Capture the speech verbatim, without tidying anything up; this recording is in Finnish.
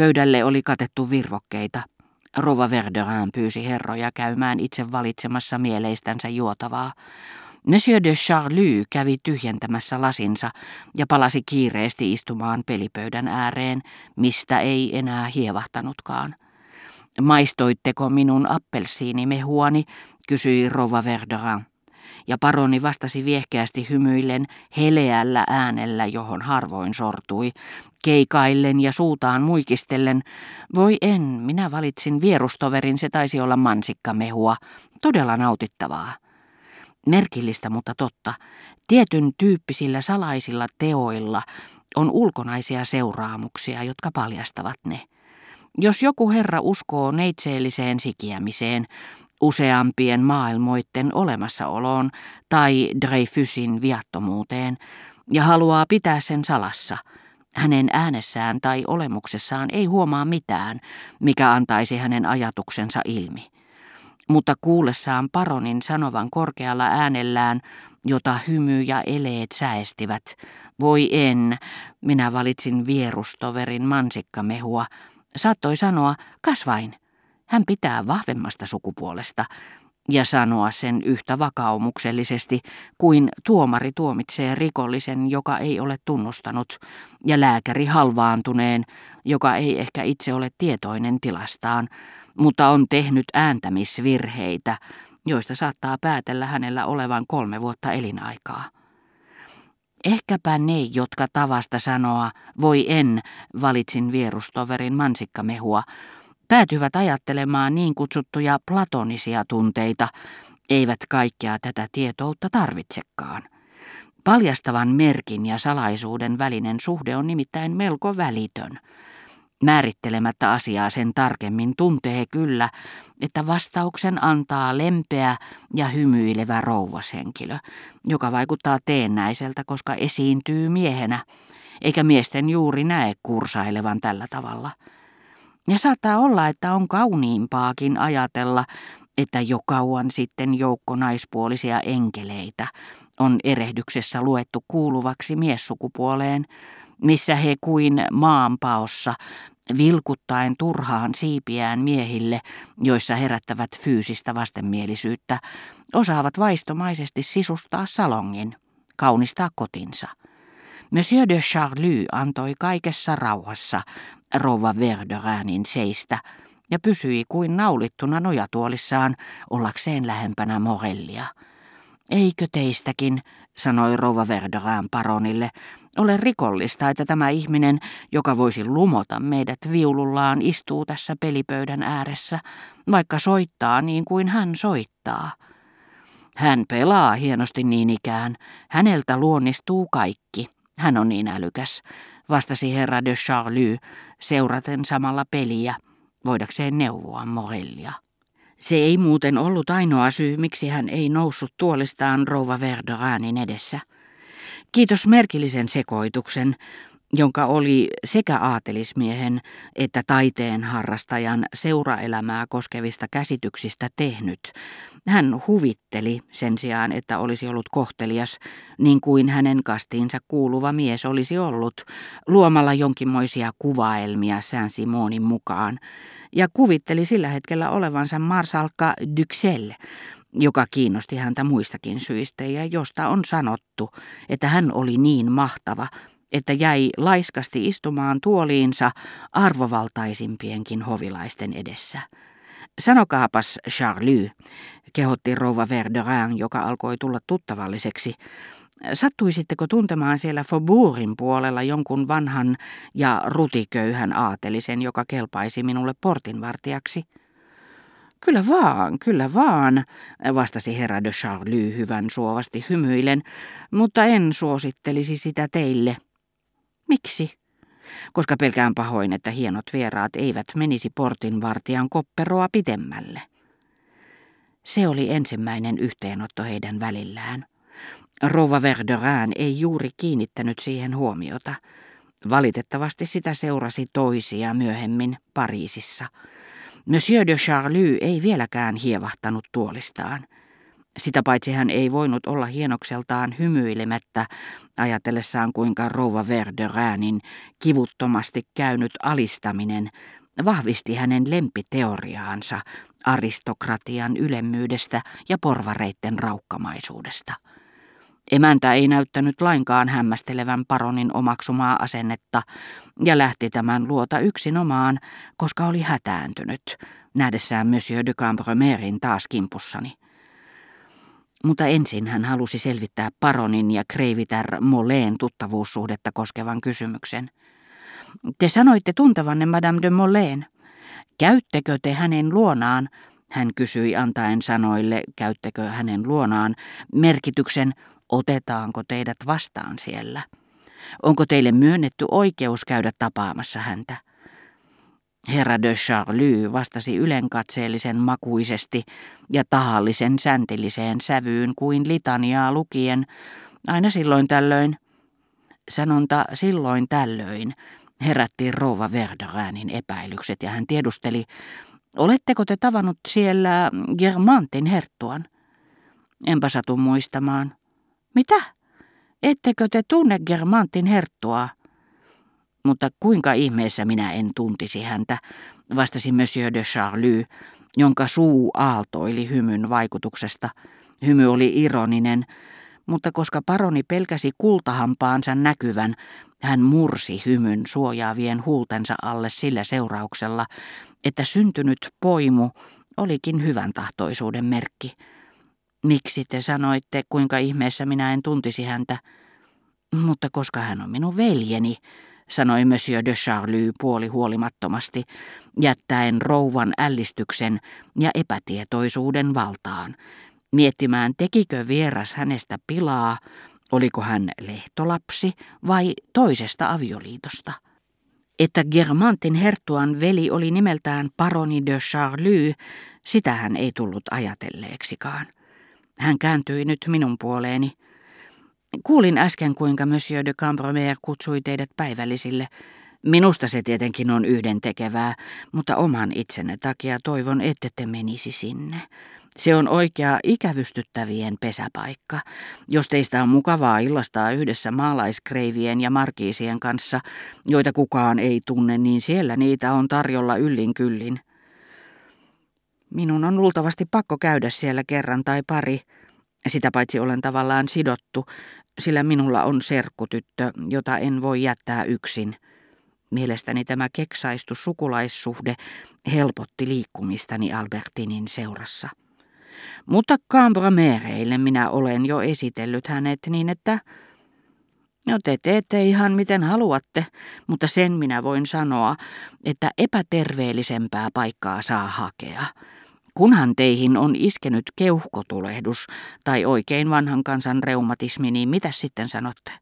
Pöydälle oli katettu virvokkeita. Rouva Verdurin pyysi herroja käymään itse valitsemassa mieleistänsä juotavaa. Monsieur de Charlus kävi tyhjentämässä lasinsa ja palasi kiireesti istumaan pelipöydän ääreen, mistä ei enää hievahtanutkaan. Maistoitteko minun appelsiinimehuani, kysyi rouva Verdurin, ja paroni vastasi viehkeästi hymyillen heleällä äänellä, johon harvoin sortui, keikaillen ja suutaan muikistellen. Voi en, minä valitsin vierustoverin, se taisi olla mansikkamehua, todella nautittavaa. Merkillistä, mutta totta. Tietyn tyyppisillä salaisilla teoilla on ulkonaisia seuraamuksia, jotka paljastavat ne. Jos joku herra uskoo neitseelliseen sikiämiseen, useampien maailmoitten olemassaoloon tai Dreyfusin viattomuuteen ja haluaa pitää sen salassa, hänen äänessään tai olemuksessaan ei huomaa mitään, mikä antaisi hänen ajatuksensa ilmi. Mutta kuullessaan paronin sanovan korkealla äänellään, jota hymy ja eleet säestivät, voi en, minä valitsin vierustoverin mansikkamehua, saattoi sanoa, kasvain, hän pitää vahvemmasta sukupuolesta, ja sanoa sen yhtä vakaumuksellisesti kuin tuomari tuomitsee rikollisen, joka ei ole tunnustanut, ja lääkäri halvaantuneen, joka ei ehkä itse ole tietoinen tilastaan, mutta on tehnyt ääntämisvirheitä, joista saattaa päätellä hänellä olevan kolme vuotta elinaikaa. Ehkäpä ne, jotka tavasta sanoa, voi en, valitsin vierustoverin mansikkamehua, päätyvät ajattelemaan niin kutsuttuja platonisia tunteita, eivät kaikkea tätä tietoutta tarvitsekaan. Paljastavan merkin ja salaisuuden välinen suhde on nimittäin melko välitön. Määrittelemättä asiaa sen tarkemmin tuntee kyllä, että vastauksen antaa lempeä ja hymyilevä rouvashenkilö, joka vaikuttaa teennäiseltä, koska esiintyy miehenä, eikä miesten juuri näe kursailevan tällä tavalla. Ja saattaa olla, että on kauniimpaakin ajatella, että jo kauan sitten joukko naispuolisia enkeleitä on erehdyksessä luettu kuuluvaksi miessukupuoleen, missä he kuin maanpaossa vilkuttaen turhaan siipiään miehille, joissa herättävät fyysistä vastenmielisyyttä, osaavat vaistomaisesti sisustaa salongin, kaunistaa kotinsa. Monsieur de Charlus antoi kaikessa rauhassa rouva Verdurinin seistä ja pysyi kuin naulittuna nojatuolissaan ollakseen lähempänä Morellia. Eikö teistäkin, sanoi rouva Verdurin paronille, ole rikollista, että tämä ihminen, joka voisi lumota meidät viulullaan, istuu tässä pelipöydän ääressä, vaikka soittaa niin kuin hän soittaa. Hän pelaa hienosti niin ikään. Häneltä luonnistuu kaikki. Hän on niin älykäs, vastasi herra de Charlus, seuraten samalla peliä, voidakseen neuvoa Morellia. Se ei muuten ollut ainoa syy, miksi hän ei noussut tuolistaan rouva Verdurinin edessä. Kiitos merkillisen sekoituksen, jonka oli sekä aatelismiehen että taiteen harrastajan seuraelämää koskevista käsityksistä tehnyt. Hän huvitteli sen sijaan, että olisi ollut kohtelias, niin kuin hänen kastiinsa kuuluva mies olisi ollut, luomalla jonkinmoisia kuvaelmia Saint-Simonin mukaan, ja kuvitteli sillä hetkellä olevansa marsalkka Duxel, joka kiinnosti häntä muistakin syistä ja josta on sanottu, että hän oli niin mahtava, että jäi laiskasti istumaan tuoliinsa arvovaltaisimpienkin hovilaisten edessä. Sanokaapas, Charlus, kehotti rouva Verdurin, joka alkoi tulla tuttavalliseksi. Sattuisitteko tuntemaan siellä Faubourgin puolella jonkun vanhan ja rutiköyhän aatelisen, joka kelpaisi minulle portinvartijaksi? Kyllä vaan, kyllä vaan, vastasi herra de Charlus hyvän suovasti hymyillen, mutta en suosittelisi sitä teille. Miksi? Koska pelkään pahoin, että hienot vieraat eivät menisi portinvartijan kopperoa pitemmälle. Se oli ensimmäinen yhteenotto heidän välillään. Rouva Verdurin ei juuri kiinnittänyt siihen huomiota. Valitettavasti sitä seurasi toisia myöhemmin Pariisissa. Monsieur de Charlus ei vieläkään hievahtanut tuolistaan. Sitä paitsi hän ei voinut olla hienokseltaan hymyilemättä ajatellessaan, kuinka rouva Verdurinin kivuttomasti käynyt alistaminen vahvisti hänen lempiteoriaansa aristokratian ylemmyydestä ja porvareitten raukkamaisuudesta. Emäntä ei näyttänyt lainkaan hämmästelevän paronin omaksumaa asennetta ja lähti tämän luota yksinomaan, koska oli hätääntynyt, nähdessään Monsieur de Cambremerin taas kimpussani. Mutta ensin hän halusi selvittää paronin ja kreivitär Moleen tuttavuussuhdetta koskevan kysymyksen. Te sanoitte tuntevanne Madame de Moleen. Käyttekö te hänen luonaan? Hän kysyi antaen sanoille, käyttekö hänen luonaan, merkityksen, otetaanko teidät vastaan siellä? Onko teille myönnetty oikeus käydä tapaamassa häntä? Herra de Charlus vastasi ylenkatseellisen makuisesti ja tahallisen säntilliseen sävyyn kuin litaniaa lukien, aina silloin tällöin. Sanonta silloin tällöin herätti rouva Verdurinin epäilykset ja hän tiedusteli, oletteko te tavannut siellä Germantin herttuan? Enpä satu muistamaan. Mitä? Ettekö te tunne Germantin herttua? Mutta kuinka ihmeessä minä en tuntisi häntä, vastasi Monsieur de Charlus, jonka suu aaltoili hymyn vaikutuksesta. Hymy oli ironinen, mutta koska paroni pelkäsi kultahampaansa näkyvän, hän mursi hymyn suojaavien huultensa alle sillä seurauksella, että syntynyt poimu olikin hyvän tahtoisuuden merkki. Miksi te sanoitte, kuinka ihmeessä minä en tuntisi häntä? Mutta koska hän on minun veljeni, sanoi Monsieur de Charlus puolihuolimattomasti, jättäen rouvan ällistyksen ja epätietoisuuden valtaan, miettimään tekikö vieras hänestä pilaa, oliko hän lehtolapsi vai toisesta avioliitosta. Että Germantin herttuan veli oli nimeltään paroni de Charly, sitä hän ei tullut ajatelleeksikaan. Hän kääntyi nyt minun puoleeni. Kuulin äsken, kuinka Monsieur de Cambremer kutsui teidät päivällisille. Minusta se tietenkin on yhdentekevää, mutta oman itsenne takia toivon, ette te menisi sinne. Se on oikea ikävystyttävien pesäpaikka. Jos teistä on mukavaa illastaa yhdessä maalaiskreivien ja markiisien kanssa, joita kukaan ei tunne, niin siellä niitä on tarjolla yllin kyllin. Minun on luultavasti pakko käydä siellä kerran tai pari. Sitä paitsi olen tavallaan sidottu, sillä minulla on serkkutyttö, jota en voi jättää yksin. Mielestäni tämä keksaistu sukulaissuhde helpotti liikkumistani Albertinin seurassa. Mutta Cambremereille minä olen jo esitellyt hänet niin, että no te teette ihan miten haluatte, mutta sen minä voin sanoa, että epäterveellisempää paikkaa saa hakea. Kunhan teihin on iskenyt keuhkotulehdus tai oikein vanhan kansan reumatismi, niin mitä sitten sanotte?